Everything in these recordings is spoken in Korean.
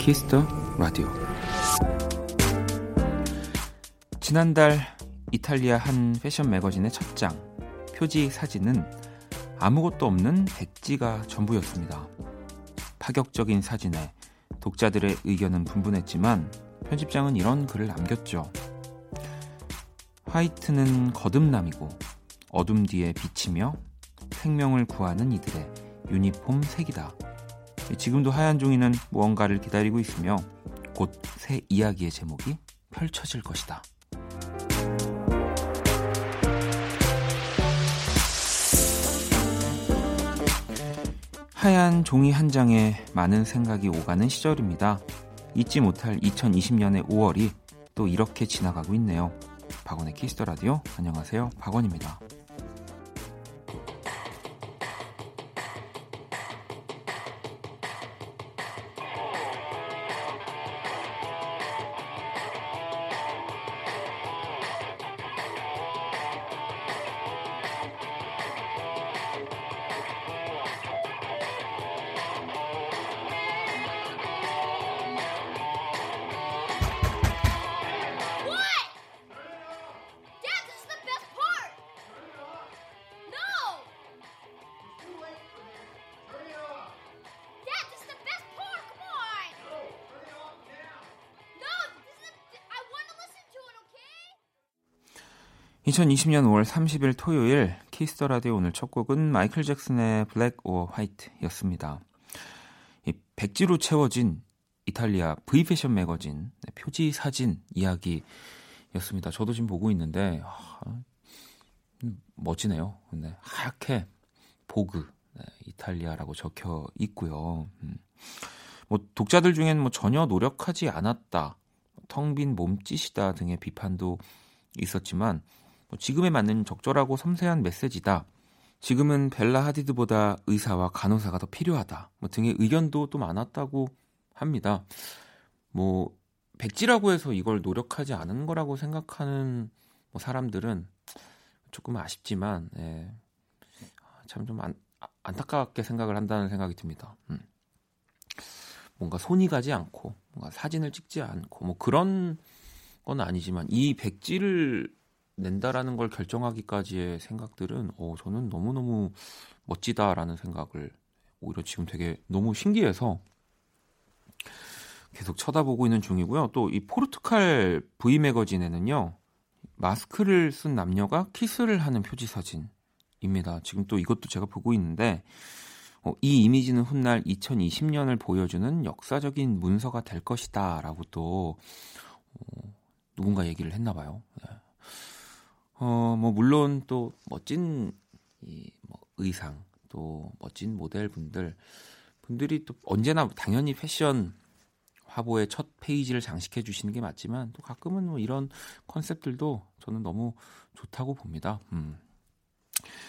키스터 라디오. 지난달 이탈리아 한 패션 매거진의 첫 장 표지 사진은 아무것도 없는 백지가 전부였습니다. 파격적인 사진에 독자들의 의견은 분분했지만 편집장은 이런 글을 남겼죠. 화이트는 거듭남이고 어둠 뒤에 비치며 생명을 구하는 이들의 유니폼 색이다. 지금도 하얀 종이는 무언가를 기다리고 있으며 곧 새 이야기의 제목이 펼쳐질 것이다. 하얀 종이 한 장에 많은 생각이 오가는 시절입니다. 잊지 못할 2020년의 5월이 또 이렇게 지나가고 있네요. 박원의 키스더 라디오, 안녕하세요, 박원입니다. 2020년 5월 30일 토요일 키스 더 라디오, 오늘 첫 곡은 마이클 잭슨의 블랙 오어 화이트였습니다. 백지로 채워진 이탈리아 V 패션 매거진 표지 사진 이야기였습니다. 저도 지금 보고 있는데 멋지네요. 네, 하얗게 보그 이탈리아라고 적혀 있고요. 뭐 독자들 중에는 뭐 전혀 노력하지 않았다, 텅 빈 몸짓이다 등의 비판도 있었지만 지금에 맞는 적절하고 섬세한 메시지다, 지금은 벨라 하디드보다 의사와 간호사가 더 필요하다 등의 의견도 또 많았다고 합니다. 뭐 백지라고 해서 이걸 노력하지 않은 거라고 생각하는 사람들은 조금 아쉽지만 참 좀 안타깝게 생각을 한다는 생각이 듭니다. 뭔가 손이 가지 않고 뭔가 사진을 찍지 않고 뭐 그런 건 아니지만 이 백지를 낸다라는 걸 결정하기까지의 생각들은 저는 너무너무 멋지다라는 생각을 오히려 지금 되게 너무 신기해서 계속 쳐다보고 있는 중이고요. 또 이 포르투갈 V 매거진에는요, 마스크를 쓴 남녀가 키스를 하는 표지 사진입니다. 지금 또 이것도 제가 보고 있는데 이 이미지는 훗날 2020년을 보여주는 역사적인 문서가 될 것이다 라고 또 누군가 얘기를 했나 봐요. 네. 뭐 물론 또 멋진 이 뭐 의상, 또 멋진 모델분들이 또 언제나 당연히 패션 화보의 첫 페이지를 장식해 주시는 게 맞지만 또 가끔은 뭐 이런 컨셉들도 저는 너무 좋다고 봅니다.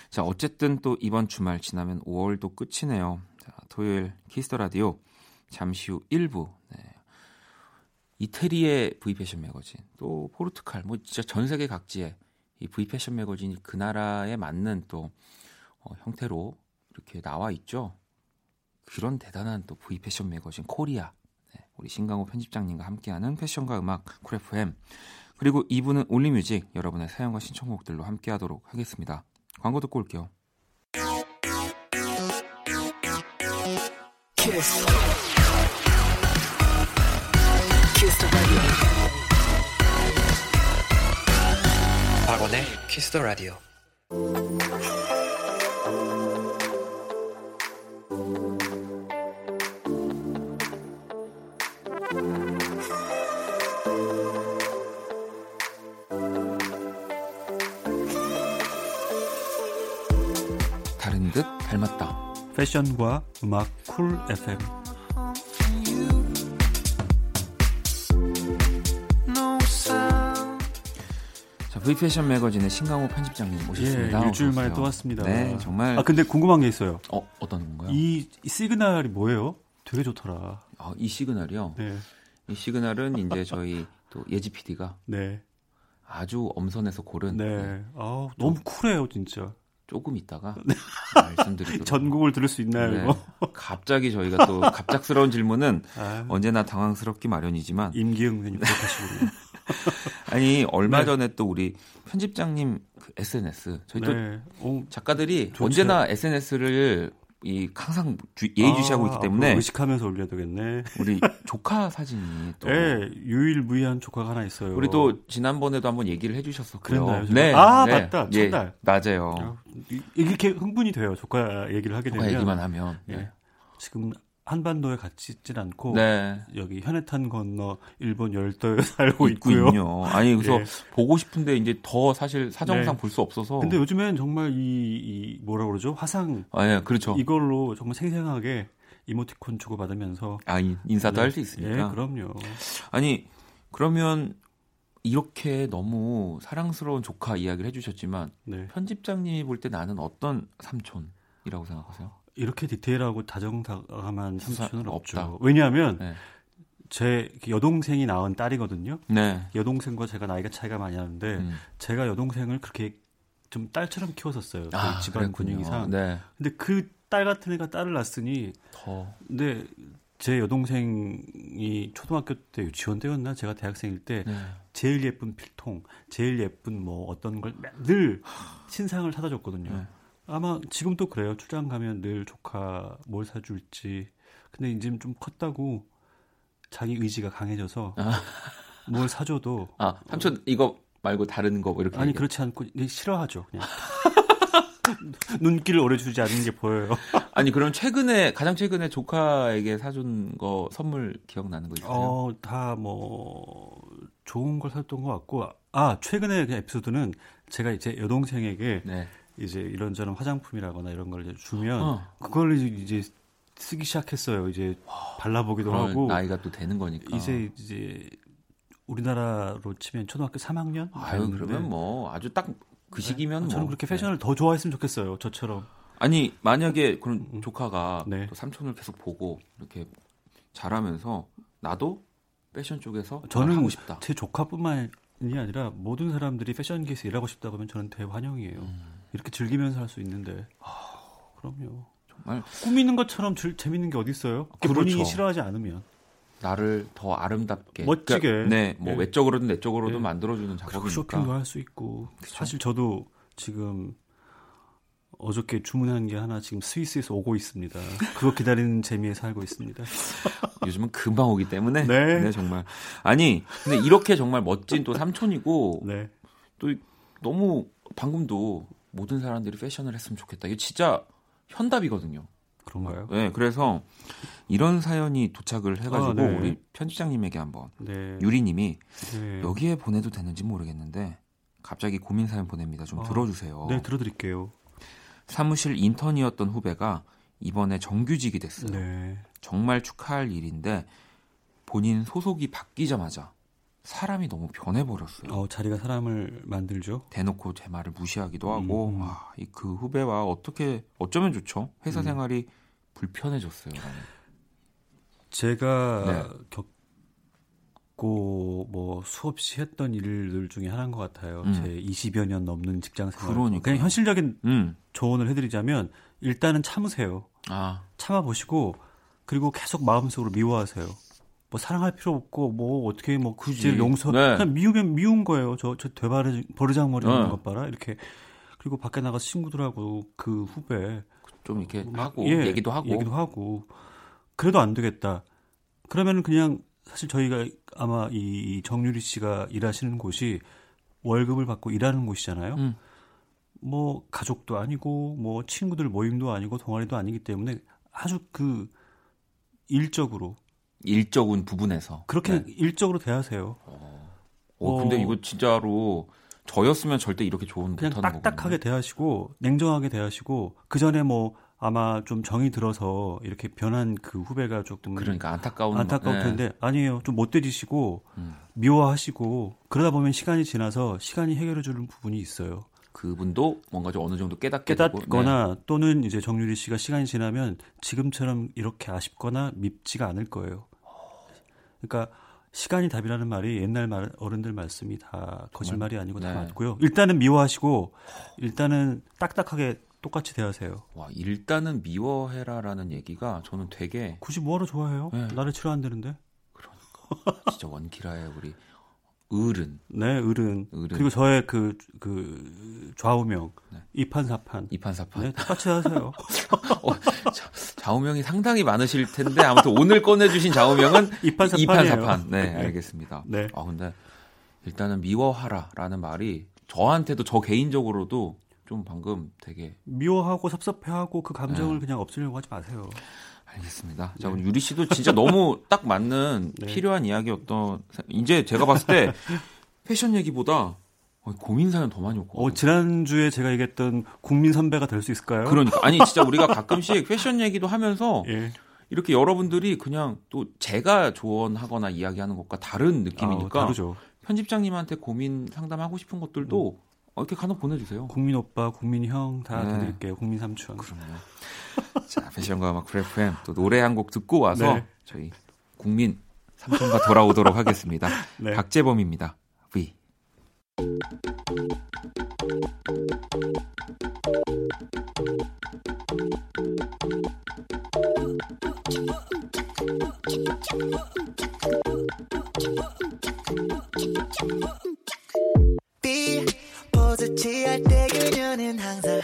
자, 어쨌든 또 이번 주말 지나면 5월도 끝이네요. 자, 토요일 키스 더 라디오 잠시 후 1부. 네. 이태리의 V 패션 매거진, 또 포르투갈, 뭐 진짜 전 세계 각지의 이 V 패션 매거진이 그 나라에 맞는 또 형태로 이렇게 나와 있죠. 그런 대단한 또 V 패션 매거진 코리아, 네, 우리 신강호 편집장님과 함께하는 패션과 음악 쿨FM, 그리고 2부는 올리뮤직, 여러분의 사연과 신청곡들로 함께하도록 하겠습니다. 광고 듣고 올게요. 키스. 박원의 키스 더 라디오. 다른 듯 닮았다. 패션과 음악 쿨 FM. V 패션 매거진의 신강호 편집장님 오셨습니다. 예, 일주일 만에 또 왔습니다. 네, 정말. 아, 근데 궁금한 게 있어요. 어떤 건가요? 이 시그널이 뭐예요? 되게 좋더라. 아, 이 시그널이요? 네. 이 시그널은 이제 저희 또 예지 PD가 네, 아주 엄선해서 고른. 네. 아, 너무 쿨해요, 진짜. 조금 있다가 말씀드리도록. 전국을 들을 수 있나요? 네. 이거? 갑자기 저희가 또 갑작스러운 질문은 아유. 언제나 당황스럽기 마련이지만 임기영 선생님 부탁하시군요. 아니 얼마 네. 전에 또 우리 편집장님 그 SNS 저희 네. 또 작가들이 좋죠. 언제나 SNS를 이 항상 예의주시하고 있기 때문에 의식하면서 올려야 되겠네. 우리 조카 사진이 또 네, 유일무이한 조카가 하나 있어요. 우리 또 지난번에도 한번 얘기를 해주셨었고요. 그랬나요? 네, 네. 맞다. 첫날 예, 낮에요. 이렇게 흥분이 돼요. 조카 얘기를 하게 되면. 조카 얘기만 하면. 네. 예. 지금 한반도에 같이 있진 않고 네. 여기 현해탄 건너 일본 열도에 살고 있고요. 아니 그래서 네. 보고 싶은데 이제 더 사실 사정상 네. 볼 수 없어서. 근데 요즘엔 정말 이 뭐라 그러죠? 화상. 아, 예, 그렇죠. 이걸로 정말 생생하게 이모티콘 주고 받으면서 인사도 할 수 있으니까. 예, 그럼요. 아니 그러면 이렇게 너무 사랑스러운 조카 이야기를 해주셨지만 네. 편집장님이 볼 때 나는 어떤 삼촌이라고 생각하세요? 이렇게 디테일하고 다정다감한 삼촌은 없죠. 왜냐하면 네. 제 여동생이 낳은 딸이거든요. 네. 여동생과 제가 나이가 차이가 많이 나는데 제가 여동생을 그렇게 좀 딸처럼 키웠었어요. 아, 그 집안 그랬군요. 분위기상. 네. 근데 그 딸 같은 애가 딸을 낳았으니 더. 근데 제 여동생이 초등학교 때 유치원 때였나 제가 대학생일 때 네. 제일 예쁜 필통, 제일 예쁜 뭐 어떤 걸 늘 신상을 사다 줬거든요. 네. 아마 지금도 그래요. 출장 가면 늘 조카 뭘 사줄지. 근데 이제는 좀 컸다고 자기 의지가 강해져서 뭘 사줘도 삼촌 이거 말고 다른 거 이렇게. 아니 얘기해. 그렇지 않고 싫어하죠. 그냥. 눈길을 오래 주지 않는 게 보여요. 아니 그럼 가장 최근에 조카에게 사준 거 선물 기억나는 거 있어요? 다 뭐 좋은 걸 샀던 것 같고 최근에 그 에피소드는 제가 이제 여동생에게. 네. 이제 이런저런 화장품이라거나 이런 걸 주면 그걸 이제 쓰기 시작했어요. 이제 발라보기도 하고 나이가 또 되는 거니까 이제 우리나라로 치면 초등학교 3학년. 아유 그러면 뭐 아주 딱 그 시기면 네. 저는 그렇게 패션을 더 좋아했으면 좋겠어요. 저처럼. 아니 만약에 그런 조카가 또 삼촌을 계속 보고 이렇게 자라면서 나도 패션 쪽에서 저는 하고 싶다. 제 조카뿐만 아니라 모든 사람들이 패션계에서 일하고 싶다고 하면 저는 대환영이에요. 이렇게 즐기면서 할 수 있는데. 그럼요. 정말 꾸미는 것처럼 재밌는 게 어디 있어요? 본인이 그렇죠. 싫어하지 않으면. 나를 더 아름답게. 멋지게. 그러니까, 네, 뭐 네. 외적으로든 내적으로든 네. 만들어주는 작업이니까. 쇼핑도 할 수 있고. 그쵸? 사실 저도 지금 어저께 주문한 게 하나 지금 스위스에서 오고 있습니다. 그거 기다리는 재미에 살고 있습니다. 요즘은 금방 오기 때문에. 네. 네, 정말. 아니, 근데 이렇게 정말 멋진 또 삼촌이고. 네. 또 너무 방금도. 모든 사람들이 패션을 했으면 좋겠다. 이게 진짜 현답이거든요. 그런가요? 네, 그래서 이런 사연이 도착을 해가지고 네. 우리 편집장님에게 한번 네. 유리님이 네. 여기에 보내도 되는지 모르겠는데 갑자기 고민 사연 보냅니다. 좀 들어주세요. 네, 들어드릴게요. 사무실 인턴이었던 후배가 이번에 정규직이 됐어요. 네. 정말 축하할 일인데 본인 소속이 바뀌자마자 사람이 너무 변해버렸어요. 자리가 사람을 만들죠. 대놓고 제 말을 무시하기도 하고 그 후배와 어쩌면 좋죠. 회사 생활이 불편해졌어요. 제가 네. 겪고 뭐 수없이 했던 일들 중에 하나인 것 같아요. 제 20여 년 넘는 직장 생활. 그러니까. 그냥 현실적인 조언을 해드리자면 일단은 참으세요. 참아보시고 그리고 계속 마음속으로 미워하세요. 뭐 사랑할 필요 없고 뭐 어떻게 뭐 굳이 용서 네. 그냥 미우면 미운 거예요. 저 버르장머리 하는 것 봐라 이렇게. 그리고 밖에 나가서 친구들하고 그 후배 좀 이렇게 하고 예, 얘기도 하고 그래도 안 되겠다. 그러면은 그냥 사실 저희가 아마 이 정유리 씨가 일하시는 곳이 월급을 받고 일하는 곳이잖아요. 뭐 가족도 아니고 뭐 친구들 모임도 아니고 동아리도 아니기 때문에 아주 그 일적인 부분에서 그렇게 네. 일적으로 대하세요. 근데 이거 진짜로 저였으면 절대 이렇게 좋은 그냥 딱딱하게 거거든요. 대하시고 냉정하게 대하시고 그 전에 뭐 아마 좀 정이 들어서 이렇게 변한 그 후배가 조금 그러니까 안타까울 네. 텐데 아니에요. 좀 못되지시고 미워하시고 그러다 보면 시간이 지나서 시간이 해결해 주는 부분이 있어요. 그분도 뭔가 좀 어느 정도 깨닫거나 네. 또는 이제 정유리 씨가 시간이 지나면 지금처럼 이렇게 아쉽거나 밉지가 않을 거예요. 그러니까 시간이 답이라는 말이 옛날 어른들 말씀이 다 거짓말이 아니고 다 네. 맞고요. 일단은 미워하시고 일단은 딱딱하게 똑같이 대하세요. 와, 일단은 미워해라라는 얘기가 저는 되게 굳이 뭐하러 좋아해요? 네. 나를 치료한다는데. 그러니까 진짜 원키라의 우리 을은. 네, 을은. 그리고 저의 그 좌우명. 네. 이판사판. 이판사판. 네, 똑같이 하세요. 좌우명이 상당히 많으실 텐데 아무튼 오늘 꺼내주신 좌우명은 이판사판. 네, 알겠습니다. 네. 아, 근데 일단은 미워하라라는 말이 저한테도 저 개인적으로도 좀 방금 되게 미워하고 섭섭해하고 그 감정을 네. 그냥 없애려고 하지 마세요. 알겠습니다. 자, 네. 유리 씨도 진짜 너무 딱 맞는 네. 필요한 이야기였던. 이제 제가 봤을 때 패션 얘기보다 고민사연 더 많이 오고. 지난주에 제가 얘기했던 국민 선배가 될 수 있을까요? 그러니까. 아니, 진짜 우리가 가끔씩 패션 얘기도 하면서 예. 이렇게 여러분들이 그냥 또 제가 조언하거나 이야기하는 것과 다른 느낌이니까. 다르죠. 편집장님한테 고민 상담하고 싶은 것들도 이렇게 간혹 보내주세요. 국민 오빠, 국민 형 다 네. 드릴게요. 국민 삼촌. 그럼요. 자, 패션과 음악 프레프엠 또 노래 한 곡 듣고 와서 네. 저희 국민 삼촌과 돌아오도록 하겠습니다. 네. 박재범입니다. V. B 포즈 취할 때 그녀는 항상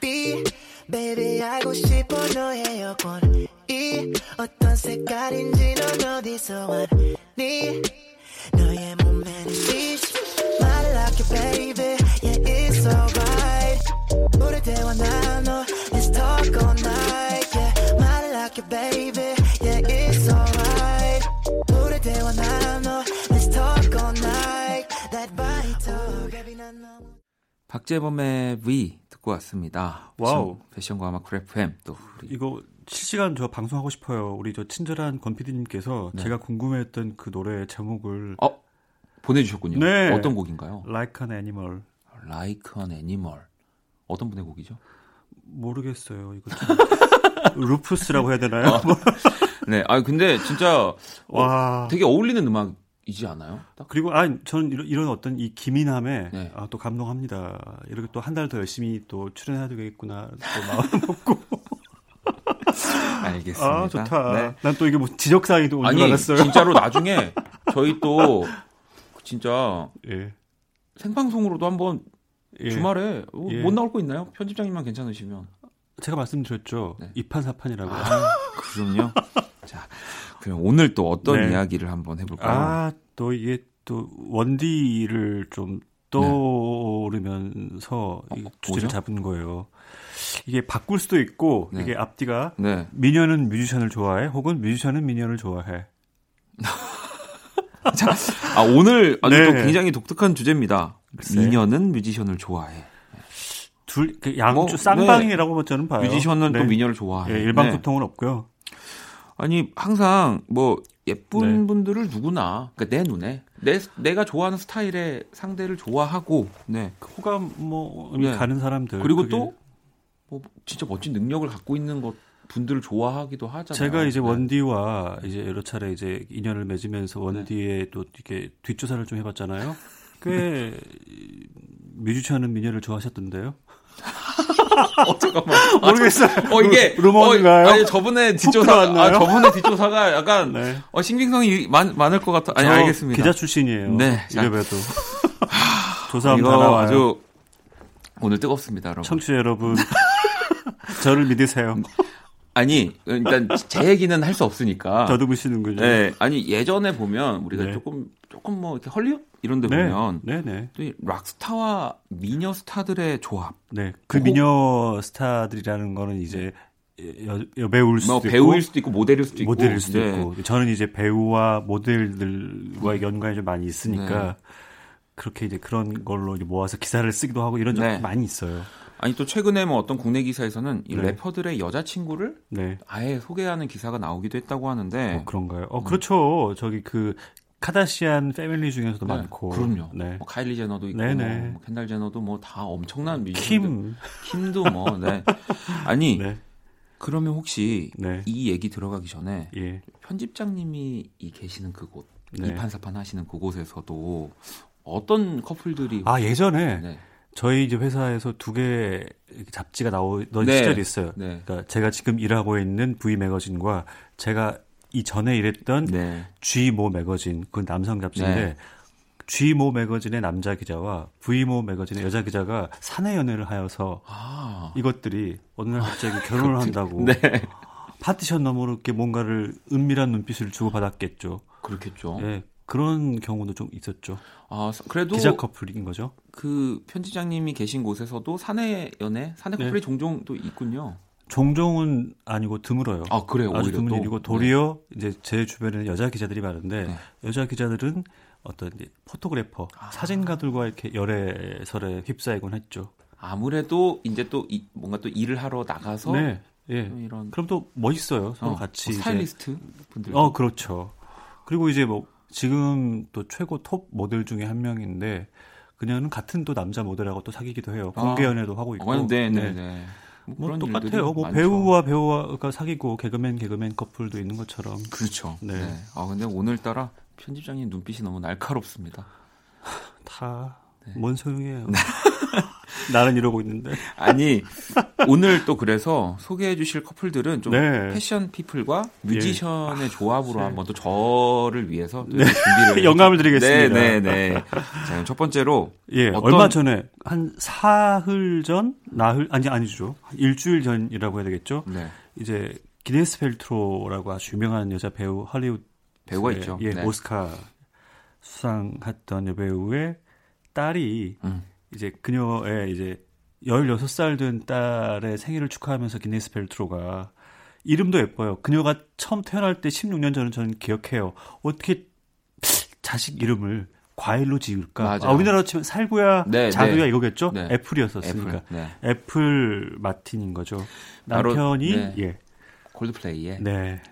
B baby 알고 싶어 너의 여권 E 어떤 색깔인지 넌 어디서 왔니 너의 몸매는 It's my lucky baby yeah it's alright 우리 대화 나눠 Let's talk all night yeah my lucky baby yeah it's alright 우리 대화 나눠 Let's talk all night that body talk baby 난 너무 박재범의 V 듣고 왔습니다. 와우. 패션과 음악 프레프엠 또 이거 실시간 저 방송하고 싶어요. 우리 저 친절한 권 PD님께서 네. 제가 궁금해했던 그 노래의 제목을 보내주셨군요. 네. 어떤 곡인가요? Like an Animal. Like an Animal. 어떤 분의 곡이죠? 모르겠어요. 이거 루프스라고 해야 되나요? 네. 아 근데 진짜 되게 어울리는 음악. 이지 않아요? 딱? 그리고 저는 이런 어떤 이 기민함에 네. 또 감동합니다. 이렇게 또 한 달 더 열심히 또 출연해야 되겠구나 또 마음 먹고. 알겠습니다. 아 좋다. 네. 난 또 이게 뭐 지적 사항이도 온 줄 알았어요. 진짜로 나중에 저희 또 진짜 예. 생방송으로도 한번 예. 주말에 예. 못 나올 거 있나요? 편집장님만 괜찮으시면. 제가 말씀드렸죠. 네. 이판사판이라고. 그럼요. 자. 그럼 오늘 또 어떤 네. 이야기를 한번 해볼까요? 또 이게 또 원디를 좀 떠오르면서 네. 주제를 잡은 거예요. 이게 바꿀 수도 있고 네. 이게 앞뒤가 네. 미녀는 뮤지션을 좋아해 혹은 뮤지션은 미녀를 좋아해. 자, 오늘 아주 네. 또 굉장히 독특한 주제입니다. 글쎄. 미녀는 뮤지션을 좋아해. 둘, 양주 쌍방이라고 네. 저는 봐요. 뮤지션은 네. 또 미녀를 좋아해. 네, 일반 소통은 네. 없고요. 아니 항상 뭐 예쁜 네. 분들을 누구나 그러니까 내 눈에 내가 좋아하는 스타일의 상대를 좋아하고 네 호감 뭐 네. 가는 사람들 그리고 또 뭐 진짜 멋진 능력을 갖고 있는 것 분들을 좋아하기도 하잖아요. 제가 이제 네. 원디와 이제 여러 차례 이제 인연을 맺으면서 원디의 네. 또 이렇게 뒷조사를 좀 해봤잖아요. 꽤 뮤지션은 미녀를 좋아하셨던데요. 잠깐만. 모르겠어요. 이게 루머인가요? 아니 저번에 뒷조사가 약간 네. 신빙성이 많을 것 같아. 아니 알겠습니다. 기자 출신이에요. 네. 이래봬도 조사하면 다 나와요. 아주 오늘 뜨겁습니다, 여러분. 청취자 여러분, 저를 믿으세요. 아니 일단 제 얘기는 할 수 없으니까. 더듬으시는군요. 네. 아니 예전에 보면 우리가 네. 조금 뭐 이렇게 헐리우드 이런데 네, 보면 또 락스타와 미녀 스타들의 조합. 네, 그 미녀 스타들이라는 거는 이제 여배우일 수도 있고, 배우일 수도 있고 모델일 수도 네. 있고. 저는 이제 배우와 모델들과 연관이 좀 많이 있으니까 네. 그렇게 이제 그런 걸로 이제 모아서 기사를 쓰기도 하고 이런 적이 네. 많이 있어요. 아니 또 최근에 뭐 어떤 국내 기사에서는 이 네. 래퍼들의 여자친구를 네. 아예 소개하는 기사가 나오기도 했다고 하는데. 그런가요? 그렇죠. 저기 그 카다시안 패밀리 중에서도 네, 많고. 그럼요. 네. 뭐 카일리 제너도 있고, 뭐 켄달 제너도 뭐 다 엄청난 뮤지션들. 킴도 뭐. 네. 아니 네. 그러면 혹시 네. 이 얘기 들어가기 전에 예. 편집장님이 계시는 그곳, 네. 이판사판 하시는 그곳에서도 어떤 커플들이 예전에 저희 이제 회사에서 2개 잡지가 나오던 시절이 있어요. 네. 그러니까 제가 지금 일하고 있는 V 매거진과 제가 이전에 일했던 G 모 매거진, 그건 남성 잡지인데 G 모 매거진의 남자 기자와 V 모 매거진의 여자 기자가 사내 연애를 하여서 이것들이 어느 날 갑자기 결혼을 한다고 파티션 너머로 이렇게 뭔가를 은밀한 눈빛을 주고받았겠죠. 그렇겠죠. 네. 그런 경우도 좀 있었죠. 아, 그래도 기자 커플인 거죠. 그 편집장님이 계신 곳에서도 사내 연애, 사내 커플이 종종 또 있군요. 종종은 아니고 드물어요. 아, 그래요. 아주 드문 일이고 도리어 이제 제 주변에는 여자 기자들이 많은데 여자 기자들은 어떤 이제 포토그래퍼, 사진가들과 이렇게 열애설에 휩싸이곤 했죠. 아무래도 이제 또 뭔가 또 일을 하러 나가서 이런 그럼 또 멋있어요. 서로 같이 스타일리스트 분들. 그렇죠. 그리고 이제 뭐 지금 또 최고 톱 모델 중에 한 명인데 그녀는 같은 또 남자 모델하고 또 사귀기도 해요. 공개 연애도 하고 있고. 뭐 똑같아요. 뭐 배우와 배우가 사귀고 개그맨 커플도 있는 것처럼. 그렇죠. 네. 아 근데 오늘따라 편집장님 눈빛이 너무 날카롭습니다. 다 뭔 소용이에요. 나는 이러고 있는데. 아니 오늘 또 그래서 소개해 주실 커플들은 좀 패션 피플과 뮤지션의 조합으로 한번 또 저를 위해서 또 준비를 영감을 드리겠습니다. 자, 그럼 첫 번째로 얼마 전에 한 일주일 전이라고 해야 되겠죠. 이제 기네스 펠트로라고 아주 유명한 여자 배우, 할리우드 배우가 있죠. 오스카 수상했던 여배우의 딸이 이제 그녀의 이제 16살 된 딸의 생일을 축하하면서 기네스 펠트로가, 이름도 예뻐요. 그녀가 처음 태어날 때 16년 전은 저는 기억해요. 어떻게 자식 이름을 과일로 지을까? 우리나라로 치면 살구야, 자두야 이거겠죠? 애플이었었으니까. 애플 마틴인 거죠. 남편이 콜드플레이의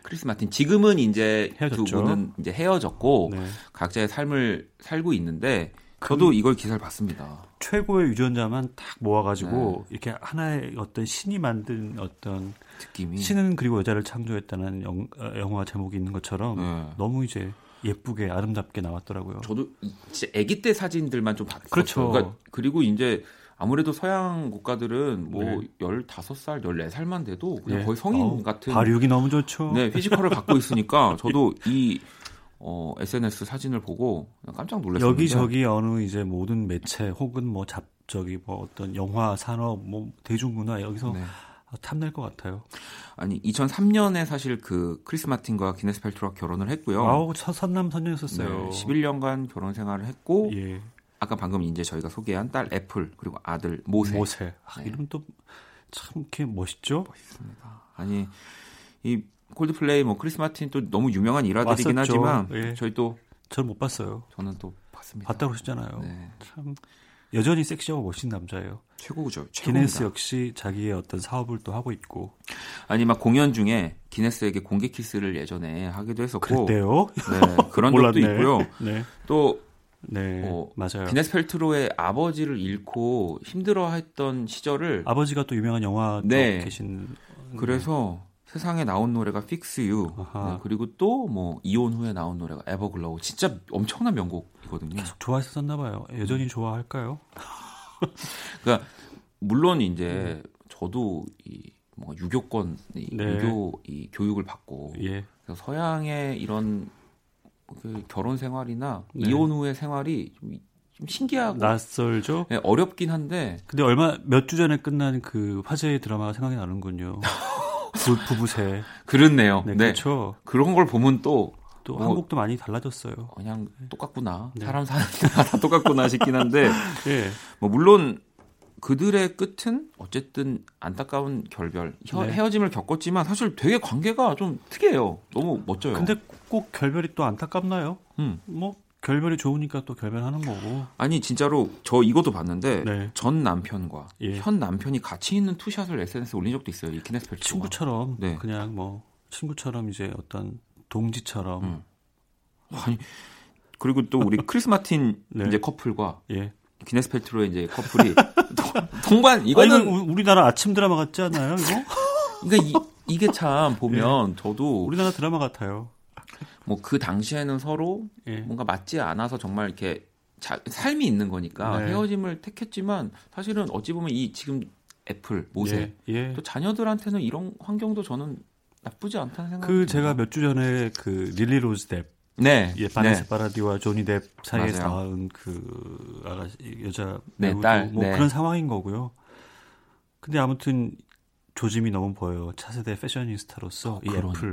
크리스 마틴. 지금은 이제 헤어졌죠. 두 분은 이제 헤어졌고 각자의 삶을 살고 있는데 저도 이걸 기사를 봤습니다. 최고의 유전자만 딱 모아가지고 이렇게 하나의 어떤 신이 만든 어떤 느낌이, 신은 그리고 여자를 창조했다는 영화 제목이 있는 것처럼 너무 이제 예쁘게 아름답게 나왔더라고요. 저도 진짜 아기 때 사진들만 좀 봤어요. 그렇죠. 그러니까 그리고 이제 아무래도 서양 국가들은 뭐 15살, 14살만 돼도 그냥 거의 성인 같은 발육이 너무 좋죠. 네, 피지컬을 갖고 있으니까 저도 이 SNS 사진을 보고 깜짝 놀랐어요. 여기저기 어느 이제 모든 매체 혹은 뭐 어떤 영화 산업, 뭐 대중문화 여기서 탐낼 것 같아요. 아니 2003년에 사실 그 크리스 마틴과 기네스 펠트로와 결혼을 했고요. 아우, 선남 선녀였었어요. 네, 11년간 결혼 생활을 했고 아까 방금 이제 저희가 소개한 딸 애플, 그리고 아들 모세. 이름도 참 이렇게 멋있죠. 멋있습니다. 아니 이 콜드플레이, 뭐 크리스 마틴 또 너무 유명한 일화들이긴 하지만 저희 또 전 못 봤어요. 저는 또 봤습니다. 봤다고 하셨잖아요. 참 여전히 섹시하고 멋진 남자예요. 최고죠. 기네스 역시 자기의 어떤 사업을 또 하고 있고. 아니 막 공연 중에 기네스에게 공개 키스를 예전에 하기도 했었고. 그랬대요? 네, 그런 것도 있고요. 또 맞아요. 기네스 펠트로의 아버지를 잃고 힘들어했던 시절을, 아버지가 또 유명한 영화 계신. 그래서 세상에 나온 노래가 Fix You, 그리고 또 뭐 이혼 후에 나온 노래가 Everglow, 진짜 엄청난 명곡이거든요. 계속 좋아했었나 봐요. 여전히 좋아할까요? 그러니까 물론 이제 저도 이 뭐 유교 이 교육을 받고 그래서 서양의 이런 그 결혼 생활이나 이혼 후의 생활이 좀 신기하고 낯설죠. 네, 어렵긴 한데. 근데 몇 주 전에 끝난 그 화제의 드라마가 생각이 나는군요. 부부세. 그렇네요. 네, 그렇죠. 그런 걸 보면 또 뭐, 한국도 많이 달라졌어요. 그냥 똑같구나. 사람 사는 다 똑같구나 싶긴 한데. 뭐 물론 그들의 끝은 어쨌든 안타까운 결별, 헤어짐을 겪었지만 사실 되게 관계가 좀 특이해요. 너무 멋져요. 근데 꼭 결별이 또 안타깝나요? 뭐 결별이 좋으니까 또 결별하는 거고. 아니 진짜로 저 이것도 봤는데 전 남편과 현 남편이 같이 있는 투샷을 SNS에 올린 적도 있어요. 이 기네스 펠트로가. 친구처럼 그냥 뭐 친구처럼 이제 어떤 동지처럼. 아니 그리고 또 우리 크리스 마틴 이제 커플과 기네스 펠트로의 이제 커플이 동반. 이거는 우리나라 아침 드라마 같지 않아요? 이거? 그러니까 이게 참 보면 저도 우리나라 드라마 같아요. 뭐 그 당시에는 서로 뭔가 맞지 않아서 정말 이렇게 삶이 있는 거니까 네. 헤어짐을 택했지만 사실은 어찌 보면 이 지금 애플, 모세 예. 또 자녀들한테는 이런 환경도 저는 나쁘지 않다는 생각이 듭니다. 제가 몇 주 전에 그 릴리 로즈 뎁 네, 예, 바네사 네. 파라디와 조니 뎁 사이에서 나온 그 아가씨 여자 배우도 네, 딸, 뭐 네. 그런 상황인 거고요. 근데 아무튼 조짐이 너무 보여요. 차세대 패셔니스타로서 이 애플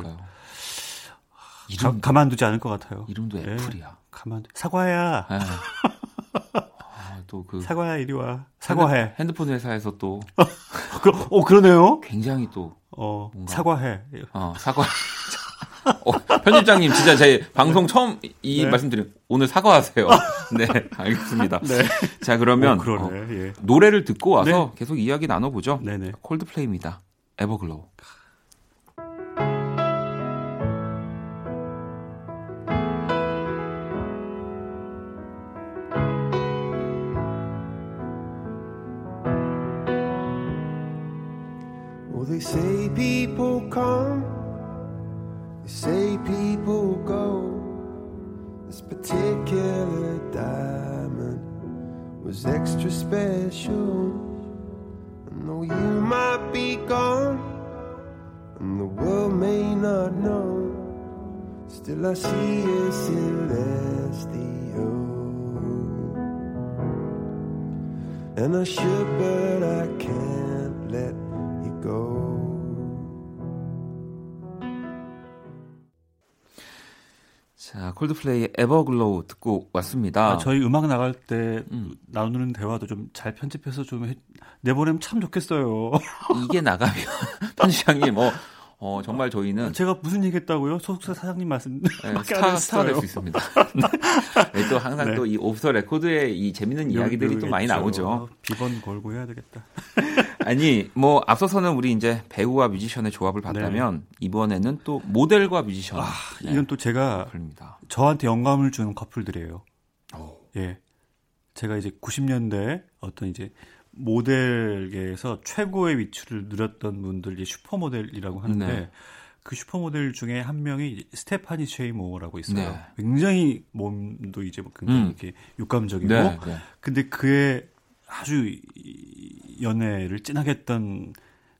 이름 가만두지 않을 것 같아요. 이름도 애플이야. 네, 사과야. 네. 아, 또 그 사과야 이리 와. 사과해. 핸드폰 회사에서 또. 그러네요. 굉장히 또 뭔가... 사과해. 사과. 편집장님 진짜 제 방송 처음 이 네. 말씀드린 오늘 사과하세요. 네, 알겠습니다. 네. 자 그러면 예. 노래를 듣고 와서 네. 계속 이야기 나눠보죠. 네네. 콜드플레이입니다. 에버글로우. Well, they say people come. They say people go. This particular diamond was extra special. I know you might be gone, and the world may not know. Still I see a celestial, and I should but I can't let you go. 자, 콜드플레이의 에버글로우 듣고 왔습니다. 저희 음악 나갈 때 나누는 대화도 좀 잘 편집해서 좀 내보내면 참 좋겠어요. 이게 나가면 편집장님 정말 저희는 제가 무슨 얘기했다고요? 소속사 사장님 말씀 네, 스타가 될 수 있습니다. 네, 또 항상 네. 또 이 오프더 레코드의 이 재밌는 이야기들이 또 많이 나오죠. 비번 걸고 해야 되겠다. 아니 뭐 앞서서는 우리 이제 배우와 뮤지션의 조합을 봤다면 네. 이번에는 또 모델과 뮤지션. 아, 네. 이건 또 제가 커플입니다. 저한테 영감을 주는 커플들이에요. 오. 예, 제가 이제 90년대 어떤 이제 모델계에서 최고의 위치를 누렸던 분들이 슈퍼모델이라고 하는데 네. 그 슈퍼모델 중에 한 명이 스테파니 쉐이모어라고 있어요. 네. 굉장히 몸도 이제 굉장히 이렇게 육감적이고 네, 네. 근데 그의 아주 연애를 찐하게 했던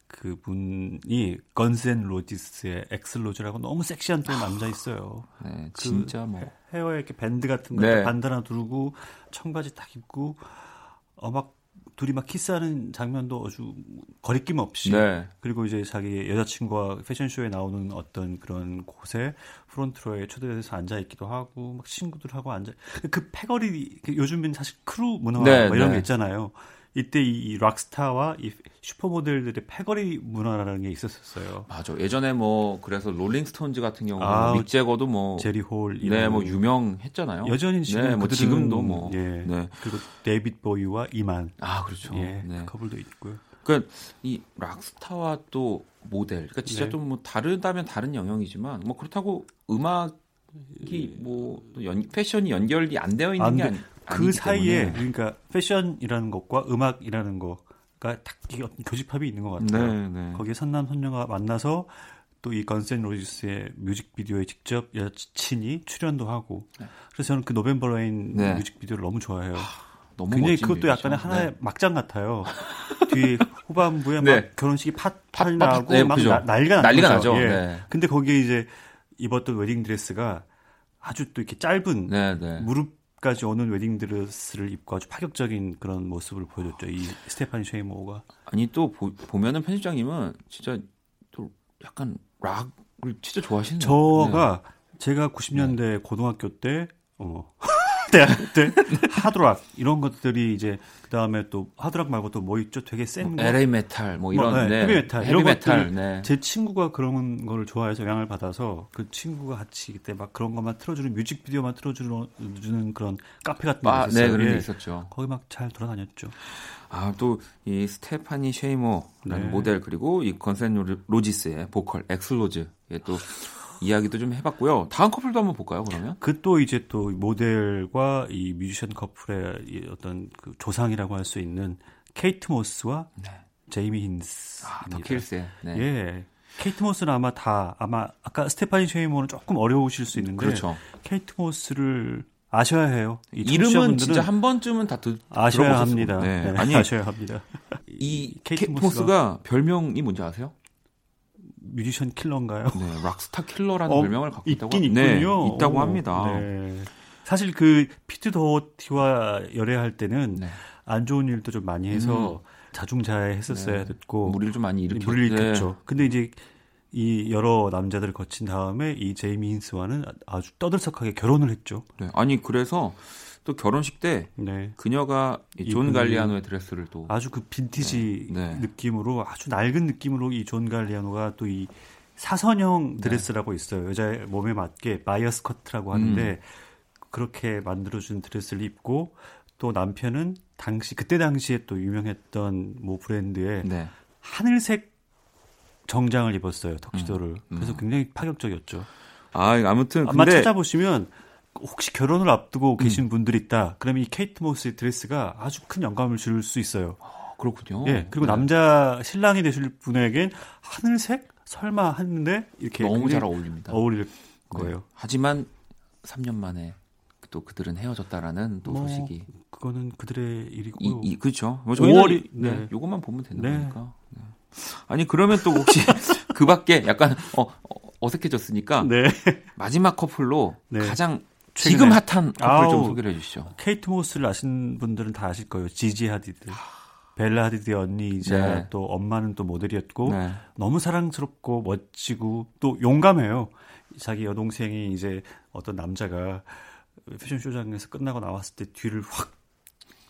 그 분이 건스 앤 로지스의 엑슬로즈라고 너무 섹시한 또 남자 있어요. 네, 그 진짜 뭐 헤어에 이렇게 밴드 같은 거 네. 반드 하나 두르고 청바지 딱 입고 막 둘이 막 키스하는 장면도 아주 거리낌 없이 네. 그리고 이제 자기 여자친구와 패션쇼에 나오는 어떤 그런 곳에 프론트로에 초대돼서 앉아있기도 하고 막 친구들하고 앉아 그 패거리 요즘은 사실 크루 문화와 네, 뭐 이런 네. 게 있잖아요. 이때 이 락스타와 이 슈퍼모델들의 패거리 문화라는 게 있었어요. 맞아. 예전에 뭐 그래서 롤링스톤즈 같은 경우는 믹 제거도 뭐 제리 홀 이런 네, 뭐 유명했잖아요. 여전히 지금 네, 뭐 지금도 뭐 예. 네. 그리고 데이빗 보위와 이만. 아, 그렇죠. 예. 네. 그 커플도 있고요. 그러니까 이 락스타와 또 모델. 그러니까 진짜 네. 좀 뭐 다르다면 다른 영역이지만 뭐 그렇다고 음악이 뭐 패션이 연결이 안 되어 있는 게 아니 그 사이에 그러니까 패션이라는 것과 음악이라는 거가 딱 교집합이 있는 것 같아요. 네, 네. 거기에 선남 선녀가 만나서 또 이 건스 앤 로지스의 뮤직비디오에 직접 여친이 출연도 하고. 그래서 저는 그 노벤버 레인 네. 뮤직비디오를 너무 좋아해요. 너무 굉장히 그것도 뮤직비디오. 약간의 하나의 네. 막장 같아요. 뒤에 후반부에 네. 막 결혼식이 팟 나고 네, 막 난리가 나죠. 예. 네. 근데 거기에 이제 입었던 웨딩 드레스가 아주 또 이렇게 짧은 네, 네. 무릎까지 오는 웨딩드레스를 입고 아주 파격적인 그런 모습을 보여줬죠. 이 스테파니 쉐이모가. 아니 또 보면은 편집장님은 진짜 또 약간 락을 진짜 좋아하시는. 네. 제가 90년대 네. 고등학교 때 대학 때 하드락 이런 것들이 이제 그 다음에 또 하드락 말고 또 뭐 있죠? 되게 센 LA 메탈 뭐 이런 네, 헤비 메탈 이런 것들 네. 제 친구가 그런 거를 좋아해서 영향을 받아서 그 친구가 같이 그때 막 그런 것만 틀어주는 뮤직비디오만 틀어주는 그런 카페 같은 거 있었어요. 네, 그런 게 있었죠. 거기 막 잘 돌아다녔죠. 아, 또 이 스테파니 쉐이모라는 네. 모델 그리고 이 건스 앤 로지스의 보컬 엑슬로즈 또 이야기도 좀 해봤고요. 다음 커플도 한번 볼까요? 그러면 그 또 이제 또 모델과 이 뮤지션 커플의 어떤 그 조상이라고 할 수 있는 케이트 모스와 네. 제이미 힌스. 아, 더 킬스의. 네. 예, 케이트 모스는 아마 아까 스테파니 쉐이모는 조금 어려우실 수 있는데 그렇죠. 케이트 모스를 아셔야 해요. 이름은 진짜 한 번쯤은 다 아셔야 합니다. 네. 네. 아니, 아셔야 합니다. 이 케이트 모스가 별명이 뭔지 아세요? 뮤지션 킬러인가요? 네, 락스타 킬러라는 별명을 갖고 있다고 있긴 있군요. 네, 있다고 합니다. 네. 사실 그 피트 더티와 열애할 때는 네. 안 좋은 일도 좀 많이 해서 자중자애 했었어야 네. 됐고 무리를 좀 많이 일으켰죠. 네. 근데 이제 이 여러 남자들을 거친 다음에 이 제이미 힌스와는 아주 떠들썩하게 결혼을 했죠. 네, 아니 그래서 또 결혼식 때 네. 그녀가 존 갈리아노의 드레스를 또 아주 그 빈티지 네. 네. 느낌으로 아주 낡은 느낌으로 이 존 갈리아노가 또 이 사선형 드레스라고 네. 있어요. 여자의 몸에 맞게 바이어스 커트라고 하는데 그렇게 만들어준 드레스를 입고 또 남편은 그때 당시에 또 유명했던 뭐 브랜드의 네. 하늘색 정장을 입었어요. 턱시도를. 그래서 굉장히 파격적이었죠. 아무튼 아마 근데... 찾아보시면 혹시 결혼을 앞두고 계신 분들이 있다. 그러면 이 케이트 모스의 드레스가 아주 큰 영감을 줄 수 있어요. 아, 그렇군요. 예. 그리고 네. 남자 신랑이 되실 분에겐 하늘색 설마 하는데 이렇게 너무 잘 어울립니다. 어울릴 거예요. 네. 하지만 3년 만에 또 그들은 헤어졌다라는 또 소식이. 그거는 그들의 일이고요. 그렇죠. 뭐 5월이 네. 요것만 보면 되는 네. 거니까. 네. 아니 그러면 또 혹시 그 밖에 약간 어색해졌으니까 네. 마지막 커플로 네. 가장 지금 핫한 커플 좀 소개를 해주시죠. 케이트 모스를 아시는 분들은 다 아실 거예요. 지지 하디드, 벨라 하디드의 언니이자 네. 또 엄마는 또 모델이었고 네. 너무 사랑스럽고 멋지고 또 용감해요. 자기 여동생이 이제 어떤 남자가 패션쇼장에서 끝나고 나왔을 때 뒤를 확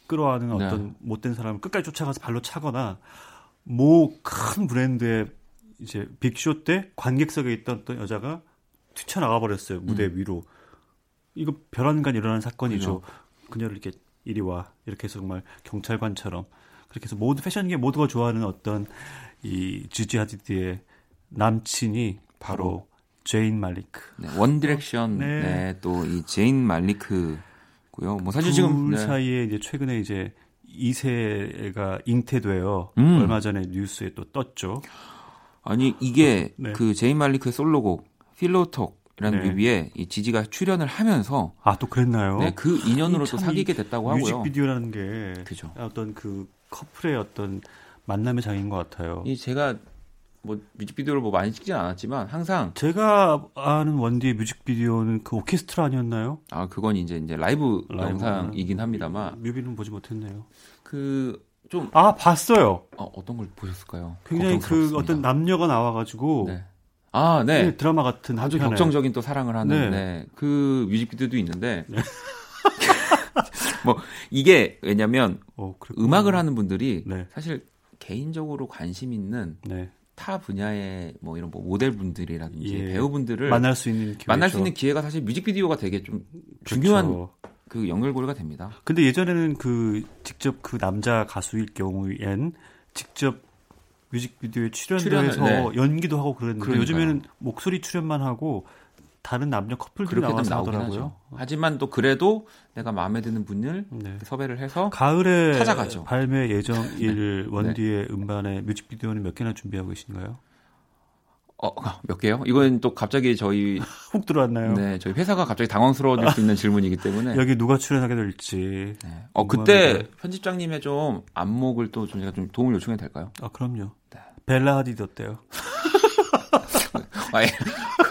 끌어안는 어떤 네. 못된 사람을 끝까지 쫓아가서 발로 차거나 뭐 큰 브랜드의 이제 빅쇼 때 관객석에 있던 어떤 여자가 뛰쳐나가 버렸어요. 무대 위로. 이거 별안간 일어난 사건이죠. 그렇죠. 그녀를 이렇게 이리 와 이렇게 해서 정말 경찰관처럼 그렇게 해서 모두 패션계 모두가 좋아하는 어떤 이 지지 하디드의 남친이 바로 제인 말리크. 네, 원 디렉션. 네. 네, 또 이 제인 말리크고요. 뭐 사실 지금 네. 사이에 이제 최근에 이제 2세가 잉태돼요. 얼마 전에 뉴스에 또 떴죠. 아니 이게 네. 그 제인 말리크의 솔로곡 필로톡이라는 네. 뮤비에 이 지지가 출연을 하면서 또 그랬나요? 네, 그 인연으로 또 사귀게 됐다고 하고요. 뮤직비디오라는 게 그죠. 어떤 그 커플의 어떤 만남의 장인 것 같아요. 이 제가 뭐 뮤직비디오를 뭐 많이 찍진 않았지만 항상 제가 아는 원디의 뮤직비디오는 그 오케스트라 아니었나요? 아 그건 이제 라이브 영상이긴 합니다만 뮤비는 보지 못했네요. 그 좀 봤어요. 어떤 걸 보셨을까요? 굉장히 그 어떤 남녀가 나와가지고 네. 네 드라마 같은 아주 격정적인 또 사랑을 하는 네. 네. 그 뮤직비디오도 있는데 네. 뭐 이게 왜냐면 음악을 하는 분들이 네. 사실 개인적으로 관심 있는 네. 타 분야의 뭐 이런 뭐 모델분들이라든지 예. 배우분들을 만날 수 있는 기회가 사실 뮤직비디오가 되게 좀 중요한 그렇죠. 그 연결고리가 됩니다. 근데 예전에는 그 직접 그 남자 가수일 경우엔 직접 뮤직비디오에 출연을 해서 네. 연기도 하고 그랬는데 그러니까요. 요즘에는 목소리 출연만 하고 다른 남녀 커플들이 나와서 하더라고요. 하지만 또 그래도 내가 마음에 드는 분을 네. 섭외를 해서 가을에 찾아가죠. 발매 예정일 네. 원디의 음반의 뮤직비디오는 몇 개나 준비하고 계신가요? 몇 개요? 이건 또 갑자기 저희 훅 들어왔나요? 네, 저희 회사가 갑자기 당황스러워질 수 있는 질문이기 때문에 여기 누가 출연하게 될지. 네. 그때 편집장님의 좀 안목을 또 제가 좀 도움을 요청해도 될까요? 그럼요. 네. 벨라 하디드 어때요?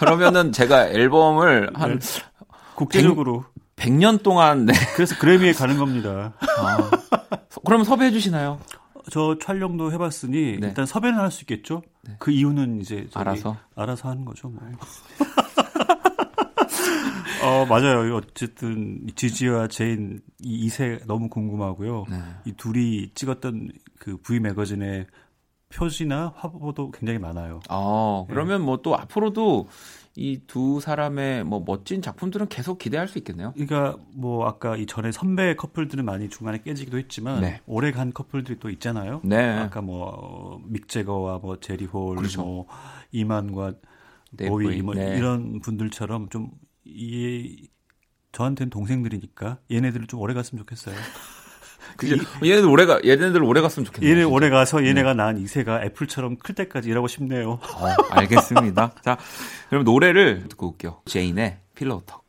그러면은 제가 앨범을 한 네. 국제적으로 100년 동안 네. 그래서 그래미에 가는 겁니다. 그럼 섭외해 주시나요? 저 촬영도 해봤으니 네. 일단 섭외는 할 수 있겠죠. 네. 그 이유는 이제 알아서 하는 거죠. 뭐. 맞아요. 어쨌든 지지와 제인 이 2세 너무 궁금하고요. 네. 이 둘이 찍었던 그 V 매거진의 표지나 화보도 굉장히 많아요. 그러면 네. 뭐 또 앞으로도 이 두 사람의 뭐 멋진 작품들은 계속 기대할 수 있겠네요. 그러니까 뭐 아까 이 전에 선배 커플들은 많이 중간에 깨지기도 했지만 네. 오래 간 커플들이 또 있잖아요. 네. 아까 뭐 믹재거와 뭐 제리홀, 그렇죠. 뭐 이만과 모이 뭐 네. 이런 분들처럼 좀 저한테는 동생들이니까 얘네들을 좀 오래 갔으면 좋겠어요. 얘네들 오래 갔으면 좋겠네요. 얘네 오래 가서 얘네가 낳은 이세가 애플처럼 클 때까지 일하고 싶네요. 알겠습니다. 자, 그럼 노래를 듣고 올게요. 제인의 필로우톡.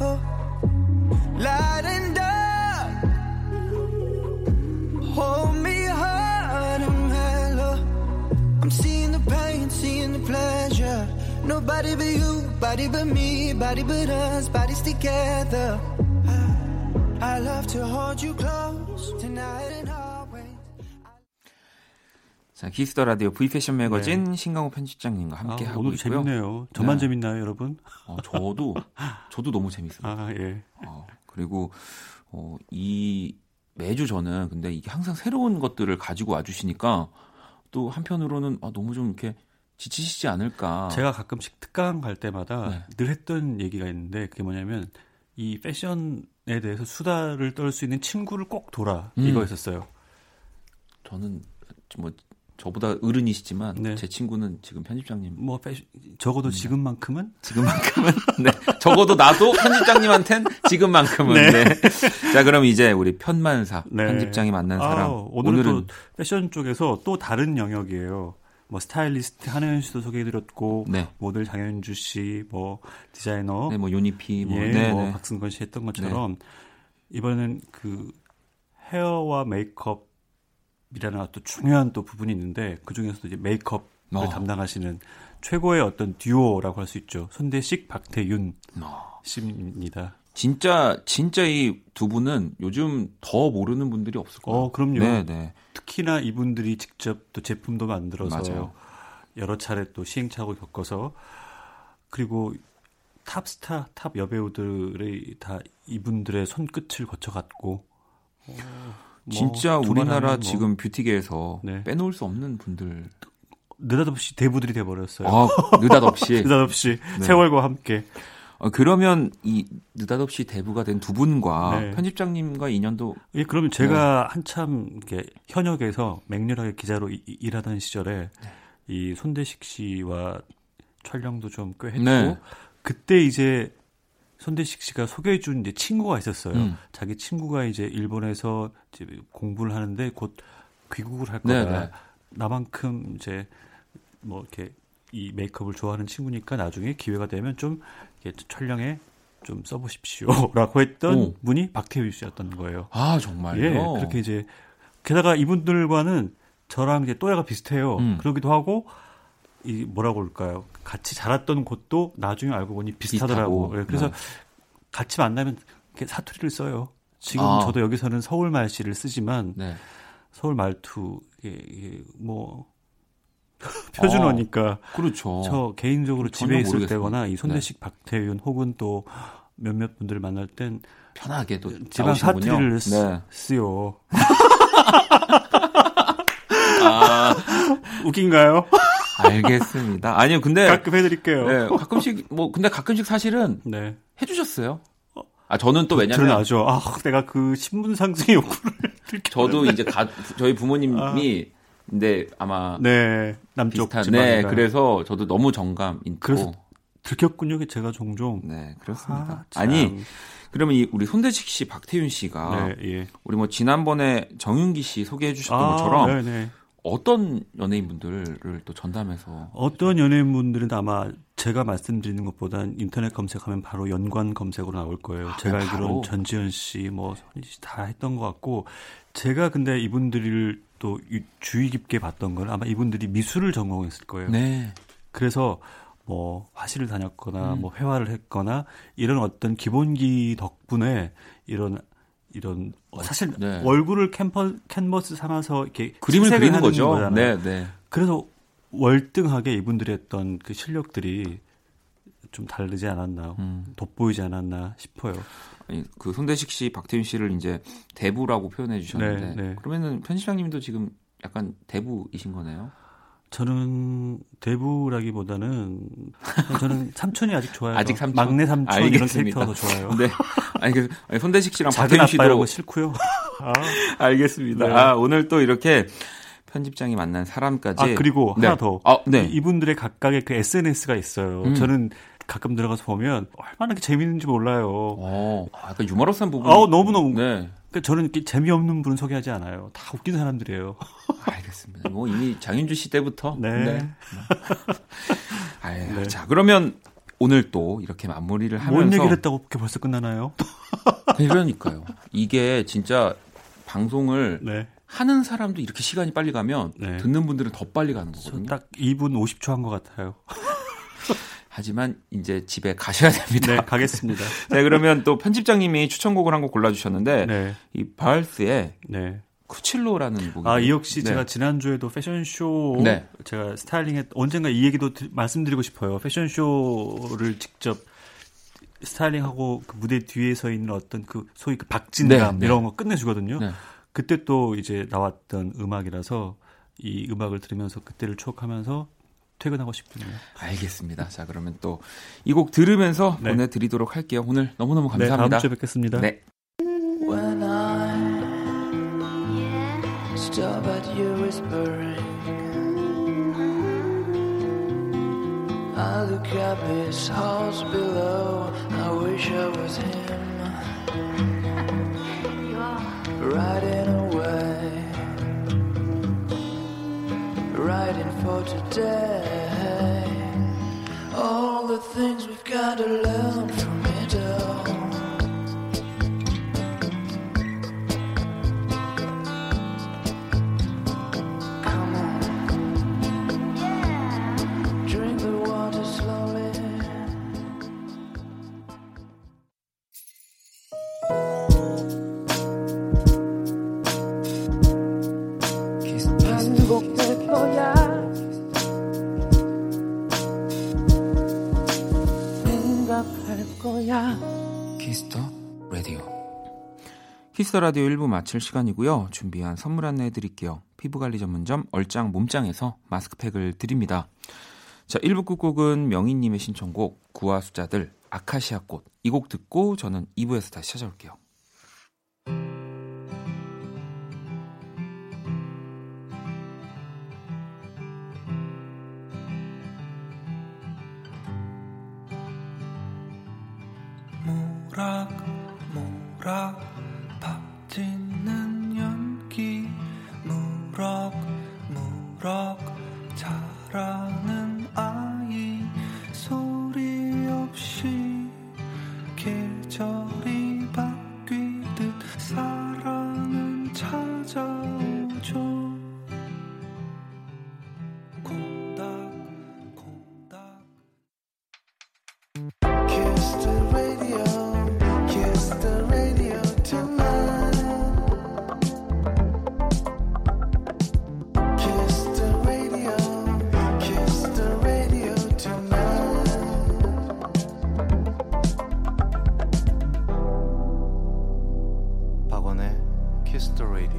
up, light and dark. Hold me hard, I'm hollow. I'm seeing the pain, seeing the pleasure. Nobody but you, body but me, body but us, bodies together. I love to hold you close tonight and always. 자, 키스더 라디오 V 패션 매거진 네. 신강호 편집장님과 함께 하고 오늘 있고요. 재밌네요. 저만 네. 재밌나요, 여러분? 저도 너무 재밌어요. 아, 예. 그리고 이 매주 저는 근데 이게 항상 새로운 것들을 가지고 와 주시니까 또 한편으로는 너무 좀 이렇게 지치시지 않을까. 제가 가끔씩 특강 갈 때마다 네. 늘 했던 얘기가 있는데 그게 뭐냐면 이 패션에 대해서 수다를 떨 수 있는 친구를 꼭 둬라 이거였었어요. 저는 뭐 저보다 어른이시지만 네. 제 친구는 지금 편집장님. 뭐 패션 적어도 지금만큼은? 지금만큼은. 네. 적어도 나도 편집장님한텐 지금만큼은. 네. 네. 자 그럼 이제 우리 편만사 네. 편집장이 만난 사람. 오늘은 또 패션 쪽에서 또 다른 영역이에요. 뭐 스타일리스트 한혜연 씨도 소개해드렸고 네. 모델 장현주 씨, 뭐 디자이너, 네, 뭐 요니피, 뭐, 예, 네, 뭐 박승건 씨 했던 것처럼 네. 이번에는 그 헤어와 메이크업이라는 또 중요한 또 부분이 있는데 그 중에서도 이제 메이크업을 담당하시는 최고의 어떤 듀오라고 할 수 있죠. 손대식, 박태윤 씨입니다. 진짜 이 두 분은 요즘 더 모르는 분들이 없을 거예요. 그럼요. 네네. 특히나 이분들이 직접 또 제품도 만들어서 맞아요. 여러 차례 또 시행착오 겪어서 그리고 탑스타, 탑 여배우들이 다 이분들의 손끝을 거쳐갔고 진짜 우리나라 지금 뷰티계에서 네. 빼놓을 수 없는 분들. 느닷없이 대부들이 돼버렸어요. 느닷없이. 느닷없이 네. 세월과 함께. 그러면 이 느닷없이 대부가 된 두 분과 네. 편집장님과 인연도 예, 그러면 제가 네. 한참 이렇게 현역에서 맹렬하게 기자로 일하던 시절에 네. 이 손대식 씨와 촬영도 좀 꽤 했고 네. 그때 이제 손대식 씨가 소개해준 이제 친구가 있었어요. 자기 친구가 이제 일본에서 이제 공부를 하는데 곧 귀국을 할 거다. 네, 네. 나만큼 이제 뭐 이렇게 이 메이크업을 좋아하는 친구니까 나중에 기회가 되면 좀 촬영에 좀 써보십시오라고 했던 분이 박태윤 씨였던 거예요. 아 정말요? 예, 그렇게 이제 게다가 이분들과는 저랑 이제 또래가 비슷해요. 그러기도 하고 이 뭐라고 할까요? 같이 자랐던 곳도 나중에 알고 보니 비슷하더라고. 예, 그래서 네. 같이 만나면 이렇게 사투리를 써요. 지금 저도 여기서는 서울 말씨를 쓰지만 네. 서울 말투 뭐. 표준어니까. 그렇죠. 저 개인적으로 집에 있을 모르겠습니다. 때거나 이 손대식 네. 박태윤 혹은 또 몇몇 분들 만날 땐 편하게 또 지방 사투리를 네. 쓰요. 웃긴가요? 알겠습니다. 아니요, 근데 가끔 해드릴게요. 네, 가끔씩 뭐 근데 가끔씩 사실은 네. 해주셨어요. 저는 또 왜냐면 아죠. 내가 그 신분 상승의 욕구를 저도 이제 저희 부모님이 근데 아마 네 남쪽 집안이라. 네, 그래서 저도 너무 정감 있고 그래서 들켰군요. 제가 종종 네 그렇습니다. 아니 그러면 이 우리 손대식 씨, 박태윤 씨가 네, 예. 우리 뭐 지난번에 정윤기 씨 소개해 주셨던 것처럼 네네. 어떤 연예인분들을 또 전담해서 어떤 연예인분들은 아마 제가 말씀드리는 것보단 인터넷 검색하면 바로 연관 검색으로 나올 거예요. 제가 알기로는 전지현 씨, 뭐 손희 씨 다 했던 것 같고 제가 근데 이분들을 또 주의 깊게 봤던 건 아마 이분들이 미술을 전공했을 거예요. 네. 그래서 뭐 화실을 다녔거나 뭐 회화를 했거나 이런 어떤 기본기 덕분에 이런 사실 네. 얼굴을 캔버스 삼아서 이렇게 그림을 그리는 거죠. 거잖아요. 네, 네. 그래서 월등하게 이분들의 어떤 그 실력들이 좀 다르지 않았나, 돋보이지 않았나 싶어요. 그 손대식 씨, 박태윤 씨를 이제 대부라고 표현해 주셨는데 네, 네. 그러면은 편집장님도 지금 약간 대부이신 거네요? 저는 대부라기보다는 저는 삼촌이 아직 좋아요. 아직 삼촌? 막내 삼촌 알겠습니다. 이런 캐릭터가 더 좋아요. 네. 아니 그 손대 식씨랑 박태윤 씨도 싫고요. 알겠습니다. 네. 오늘 또 이렇게 편집장이 만난 사람까지 그리고 네. 하나 더 네. 이분들의 각각의 그 SNS가 있어요. 저는 가끔 들어가서 보면 얼마나 재밌는지 몰라요. 약간 유머러스한 부분. 너무너무. 네. 그러니까 저는 이렇게 재미없는 분은 소개하지 않아요. 다 웃긴 사람들이에요. 알겠습니다. 뭐 이미 장윤주 씨 때부터. 네. 네. 자, 그러면 오늘 또 이렇게 마무리를 하면서 뭔 얘기를 했다고 그렇게 벌써 끝나나요? 그러니까요. 이게 진짜 방송을 네. 하는 사람도 이렇게 시간이 빨리 가면 네. 듣는 분들은 더 빨리 가는 거거든요. 저 딱 2분 50초 한 것 같아요. 하지만 이제 집에 가셔야 됩니다. 네, 가겠습니다. 네, 그러면 또 편집장님이 추천곡을 한 곡 골라주셨는데 네. 이 바알스의 네. 쿠칠로라는 곡이 아, 이 역시 네. 제가 지난주에도 패션쇼 네. 제가 스타일링에 언젠가 이 얘기도 말씀드리고 싶어요. 패션쇼를 직접 스타일링하고 그 무대 뒤에서 있는 어떤 그 소위 그 박진감 네, 네. 이런 거 끝내주거든요. 네. 그때 또 이제 나왔던 음악이라서 이 음악을 들으면서 그때를 추억하면서 퇴근하고 싶네요. 알겠습니다. 자, 그러면 또 이 곡 들으면서 네. 보내드리도록 할게요. 오늘 너무너무 감사합니다. 네, 다음 주에 뵙겠습니다. 네. When I stop at you whispering I look up his house below I wish I was him Riding away Riding for today All the things we've got to learn from it all Come on yeah. Drink the water slowly 키스터 라디오 키스터 라디오 1부 마칠 시간이고요. 준비한 선물 안내해 드릴게요. 피부관리 전문점 얼짱 몸짱에서 마스크팩을 드립니다. 자, 1부 끝곡은 명희님의 신청곡 구화 수자들 아카시아 꽃 이 곡 듣고 저는 2부에서 다시 찾아올게요. 모락 밥 짓는 연기 무럭무럭 자라는 아이 소리 없이 계절이 바뀌듯 사랑은 찾아오죠 콩닥콩닥 Kiss the radio the radio tonight kiss the radio tonight 박원의 kiss the radio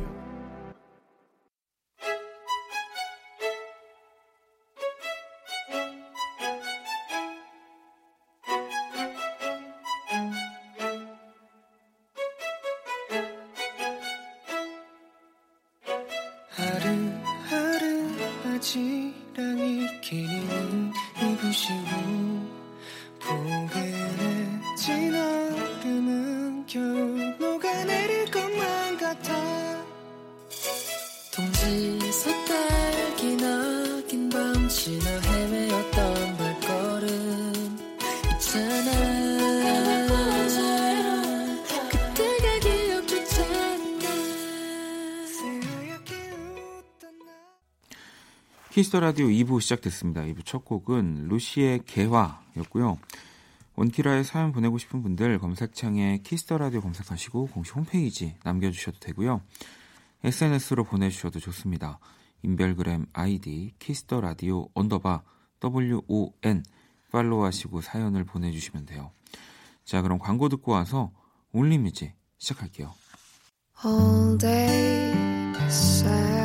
키스터 라디오 2부 시작됐습니다. 2부 첫 곡은 루시의 개화였고요. 원키라에 사연 보내고 싶은 분들 검색창에 키스터 라디오 검색하시고 공식 홈페이지 남겨주셔도 되고요. SNS로 보내주셔도 좋습니다. 인별그램 아이디 키스터 라디오 _ WON 팔로우하시고 사연을 보내주시면 돼요. 자, 그럼 광고 듣고 와서 올리뮤직 시작할게요. All day sad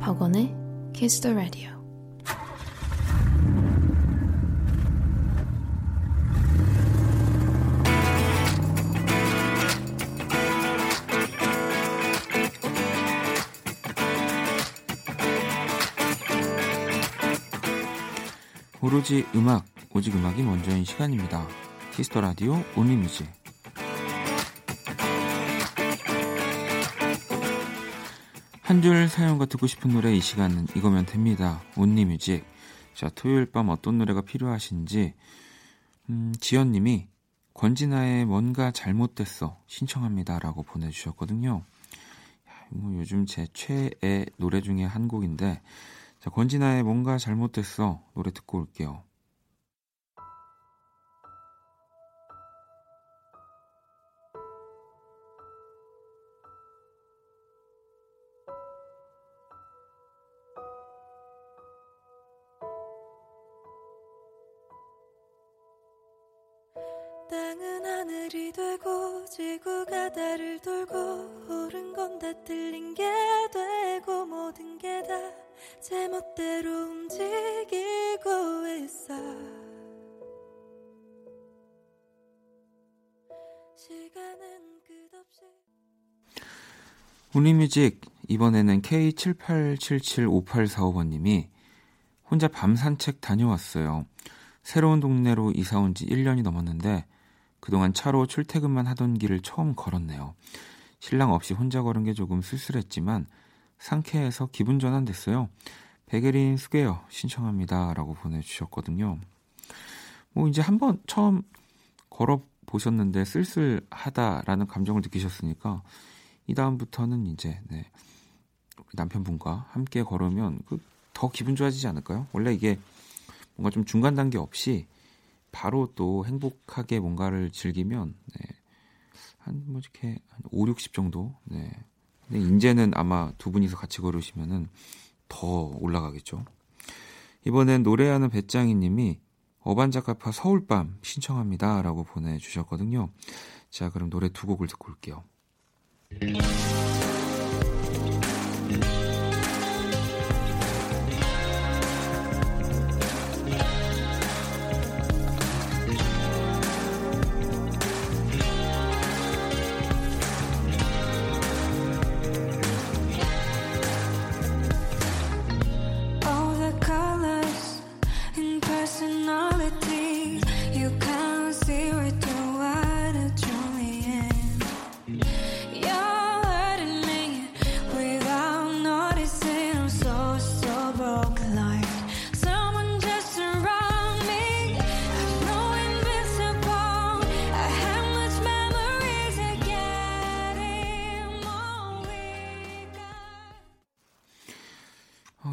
박원의 Kiss the Radio. 오로지 음악, 오직 음악이 먼저인 시간입니다. Kiss the Radio, 온리 뮤직. 한 줄 사연과 듣고 싶은 노래 이 시간은 이거면 됩니다. 온리 뮤직. 자, 토요일 밤 어떤 노래가 필요하신지 지연님이 권진아의 뭔가 잘못됐어 신청합니다 라고 보내주셨거든요. 요즘 제 최애 노래 중에 한 곡인데, 자, 권진아의 뭔가 잘못됐어 노래 듣고 올게요. 땅은 하늘이 되고 지구가 달을 돌고 옳은 건 다 틀린 게 되고 모든 게 다 제멋대로 움직이고 있어. 시간은 끝없이 온리뮤직. 이번에는 K78775845번님이 혼자 밤 산책 다녀왔어요. 새로운 동네로 이사 온 지 1년이 넘었는데 그동안 차로 출퇴근만 하던 길을 처음 걸었네요. 신랑 없이 혼자 걸은 게 조금 쓸쓸했지만 상쾌해서 기분 전환됐어요. 백예린 수게요 신청합니다 라고 보내주셨거든요. 뭐 이제 한번 처음 걸어보셨는데 쓸쓸하다라는 감정을 느끼셨으니까 이 다음부터는 이제 남편분과 함께 걸으면 더 기분 좋아지지 않을까요? 원래 이게 뭔가 좀 중간 단계 없이 바로 또 행복하게 뭔가를 즐기면 한 뭐 이렇게 한 5, 60 정도. 근데 이제는 아마 두 분이서 같이 걸으시면은 더 올라가겠죠. 이번엔 노래하는 배짱이님이 어반자카파 서울밤 신청합니다라고 보내주셨거든요. 자, 그럼 노래 두 곡을 듣고 올게요.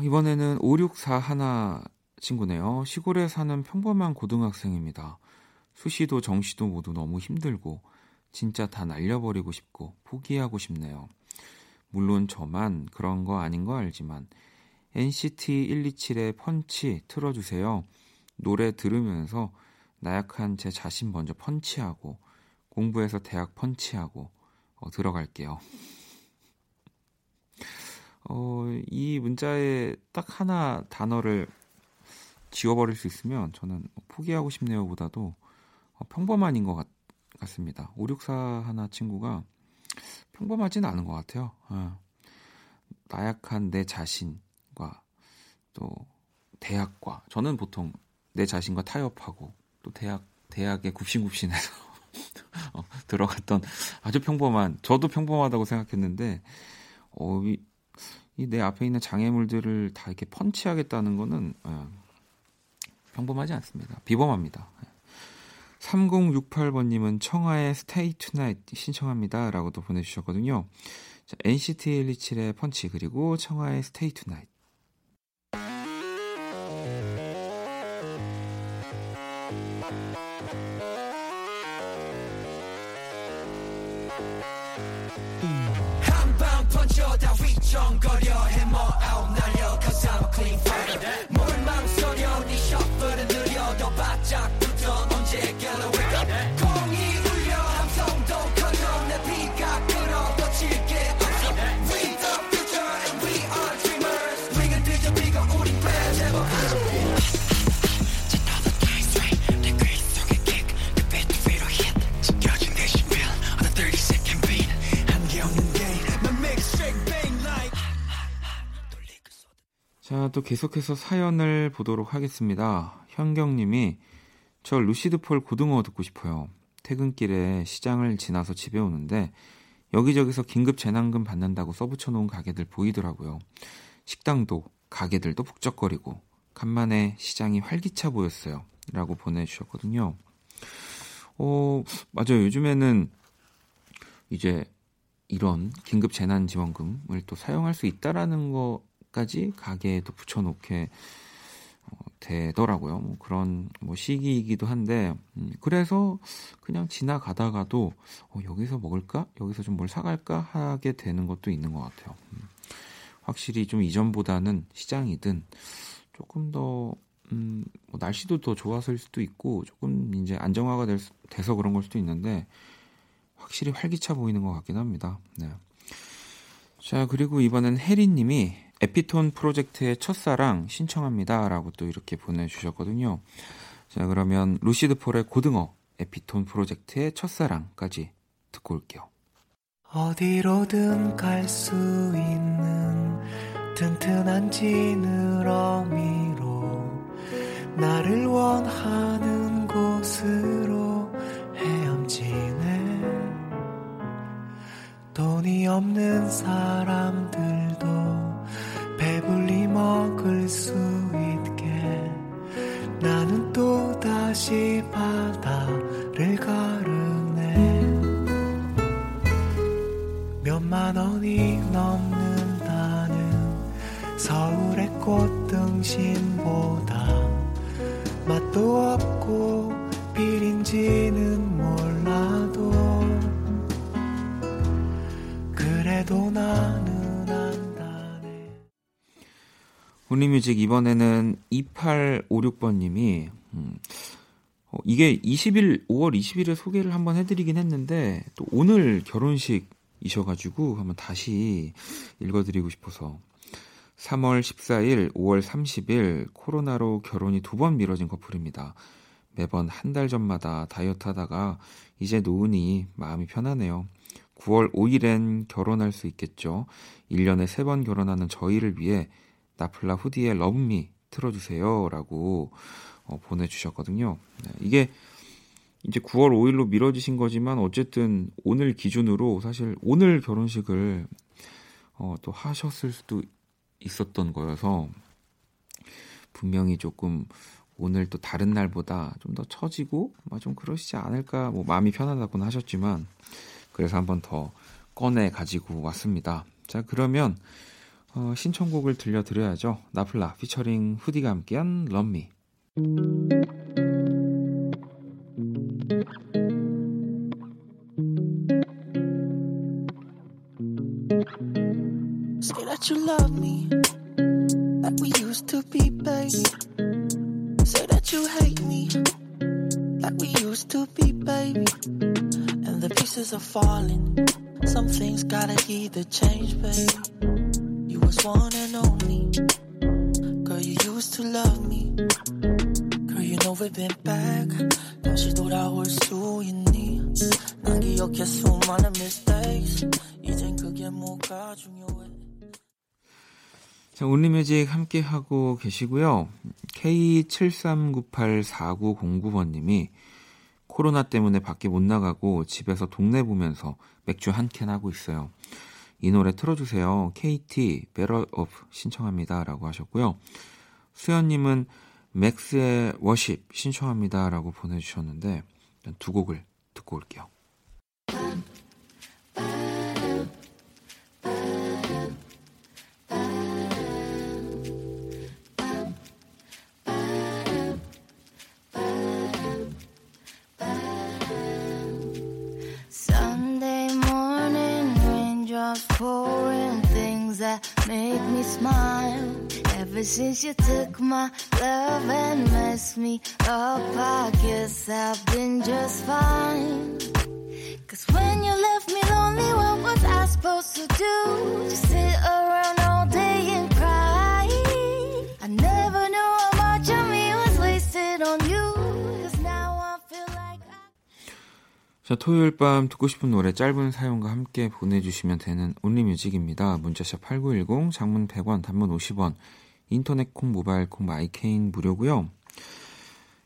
이번에는 5641 친구네요. 시골에 사는 평범한 고등학생입니다. 수시도 정시도 모두 너무 힘들고 진짜 다 날려버리고 싶고 포기하고 싶네요. 물론 저만 그런 거 아닌 거 알지만 NCT 127의 펀치 틀어주세요. 노래 들으면서 나약한 제 자신 먼저 펀치하고 공부해서 대학 펀치하고 들어갈게요. 이 문자에 딱 하나 단어를 지워버릴 수 있으면 저는 포기하고 싶네요 보다도 평범한인 것 같습니다. 5641 친구가 평범하진 않은 것 같아요. 나약한 내 자신과 또 대학과, 저는 보통 내 자신과 타협하고 또 대학에 굽신굽신해서 들어갔던 아주 평범한, 저도 평범하다고 생각했는데 이 내 앞에 있는 장애물들을 다 이렇게 펀치하겠다는 거는 평범하지 않습니다. 비범합니다. 3068번님은 청하의 Stay Tonight 신청합니다 라고도 보내주셨거든요. 자, NCT 127의 펀치 그리고 청하의 Stay Tonight. 자, 또 계속해서 사연을 보도록 하겠습니다. 현경님이 저 루시드폴 고등어 듣고 싶어요. 퇴근길에 시장을 지나서 집에 오는데 여기저기서 긴급 재난금 받는다고 써붙여놓은 가게들 보이더라고요. 식당도 가게들도 북적거리고 간만에 시장이 활기차 보였어요. 라고 보내주셨거든요. 맞아요. 요즘에는 이제 이런 긴급 재난 지원금을 또 사용할 수 있다라는 것까지 가게에도 붙여놓게 되더라고요. 뭐 그런 시기이기도 한데 그래서 그냥 지나가다가도 여기서 먹을까? 여기서 좀 뭘 사갈까? 하게 되는 것도 있는 것 같아요. 확실히 좀 이전보다는 시장이든 조금 더 날씨도 더 좋아서일 수도 있고 조금 이제 안정화가 돼서 그런 걸 수도 있는데 확실히 활기차 보이는 것 같긴 합니다. 네. 자, 그리고 이번엔 혜리님이 에피톤 프로젝트의 첫사랑 신청합니다 라고 또 이렇게 보내주셨거든요. 자, 그러면 루시드폴의 고등어 에피톤 프로젝트의 첫사랑까지 듣고 올게요. 어디로든 갈 수 있는 튼튼한 지느러미로 나를 원하는 곳으로 헤엄치네. 돈이 없는 사람들도 배불리 먹을 수 있게 나는 또다시 바다를 가르네. 몇만 원이 넘는다는 서울의 꽃등심보다 맛도 없고 비린지는 몰라도 그래도 나는 안다네. 온리뮤직 이번에는 2856번님이 이게 5월 20일에 소개를 한번 해드리긴 했는데 또 오늘 결혼식 이셔가지고 한번 다시 읽어드리고 싶어서 3월 14일, 5월 30일 코로나로 결혼이 2번 미뤄진 커플입니다. 매번 한 달 전마다 다이어트 하다가 이제 놓으니 마음이 편하네요. 9월 5일엔 결혼할 수 있겠죠. 1년에 3번 결혼하는 저희를 위해 나플라 후디의 러브미 틀어주세요 라고 보내주셨거든요. 이게 이제 9월 5일로 미뤄지신 거지만 어쨌든 오늘 기준으로 사실 오늘 결혼식을 또 하셨을 수도 있었던 거여서 분명히 조금 오늘 또 다른 날보다 좀 더 처지고 좀 그러시지 않을까 마음이 편하다고는 하셨지만 그래서 한번 더 꺼내 가지고 왔습니다. 자, 그러면 신청곡을 들려드려야죠. 나플라 피처링 후디가 함께한 럼미. Say that you love me like we used to be, baby. Say that you hate me like we used to be, baby. And the pieces are falling. Some things gotta either change, baby. You was one and only. Girl, you used to love me. Girl, you know we've been back. 다시 돌아올 수 있니? 난 기억해 수많은 mistakes. 이젠 그게 뭐가 중요해. 자, 온리뮤직 함께하고 계시고요. K73984909번님이 코로나 때문에 밖에 못 나가고 집에서 동네 보면서 맥주 한 캔 하고 있어요. 이 노래 틀어주세요. KT, Better Up 신청합니다. 라고 하셨고요. 수연님은 맥스의 워십 신청합니다. 라고 보내주셨는데 두 곡을 듣고 올게요. Make me smile. Ever since you took my love and messed me up, I guess I've been just fine. Cause when you left me lonely, what was I supposed to do? Just sit around all day and cry. I never knew how much of me was wasted on you. Cause now I feel like I... 자, 토요일 밤 듣고 싶은 노래 짧은 사연과 함께 보내주시면 되는 온리뮤직입니다. 문자샵 8910, 장문 100원, 단문 50원, 인터넷 콩, 모바일 콩, 마이케인 무료고요.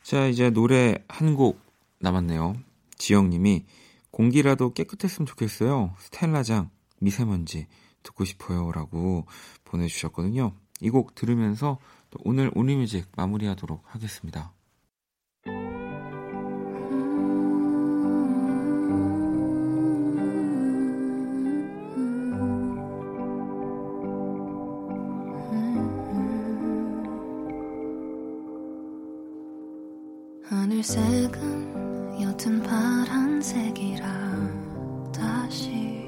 자, 이제 노래 한 곡 남았네요. 지영님이 공기라도 깨끗했으면 좋겠어요. 스텔라장 미세먼지 듣고 싶어요 라고 보내주셨거든요. 이 곡 들으면서 또 오늘 온리뮤직 마무리하도록 하겠습니다. 하늘색은 옅은 파란색이라 다시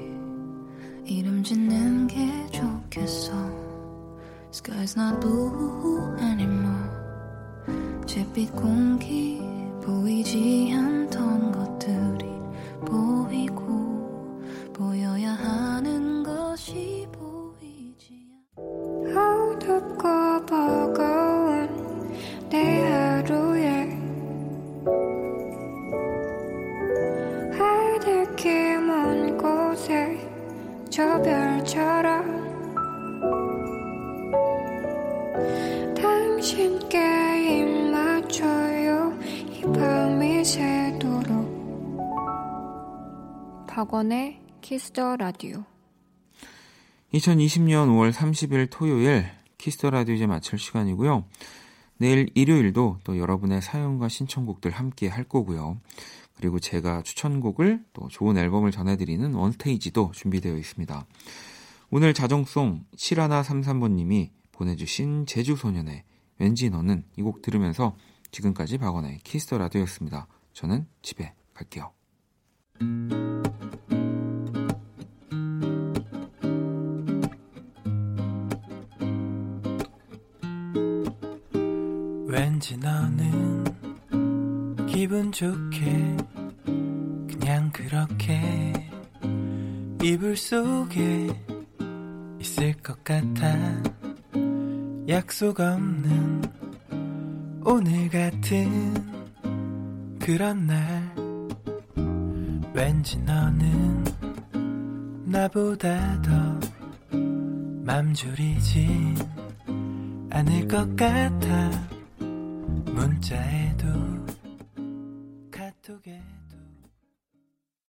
이름 짓는 게 좋겠어. Sky's not blue anymore. 잿빛 공기 보이지 않던 것들이 보이고 보여야 하는 것이 보이지 않아. 어둡고 버거운 내 하루에 하늘길 먼 곳에 저 별처럼 당신께 입맞춰요 이 밤이 새도록. 박원의 키스 더 라디오. 2020년 5월 30일 토요일 키스 더 라디오 이제 마칠 시간이고요. 내일 일요일도 또 여러분의 사연과 신청곡들 함께 할 거고요. 그리고 제가 추천곡을 또 좋은 앨범을 전해드리는 원스테이지도 준비되어 있습니다. 오늘 자정송 7133번님이 보내주신 제주소년의 왠지 너는 이 곡 들으면서 지금까지 박원의 키스 더 라디오였습니다. 저는 집에 갈게요. 왠지 너는 기분 좋게 그냥 그렇게 이불 속에 있을 것 같아. 약속 없는 오늘 같은 그런 날 왠지 너는 나보다 더 맘졸이진 않을 것 같아. 문자에도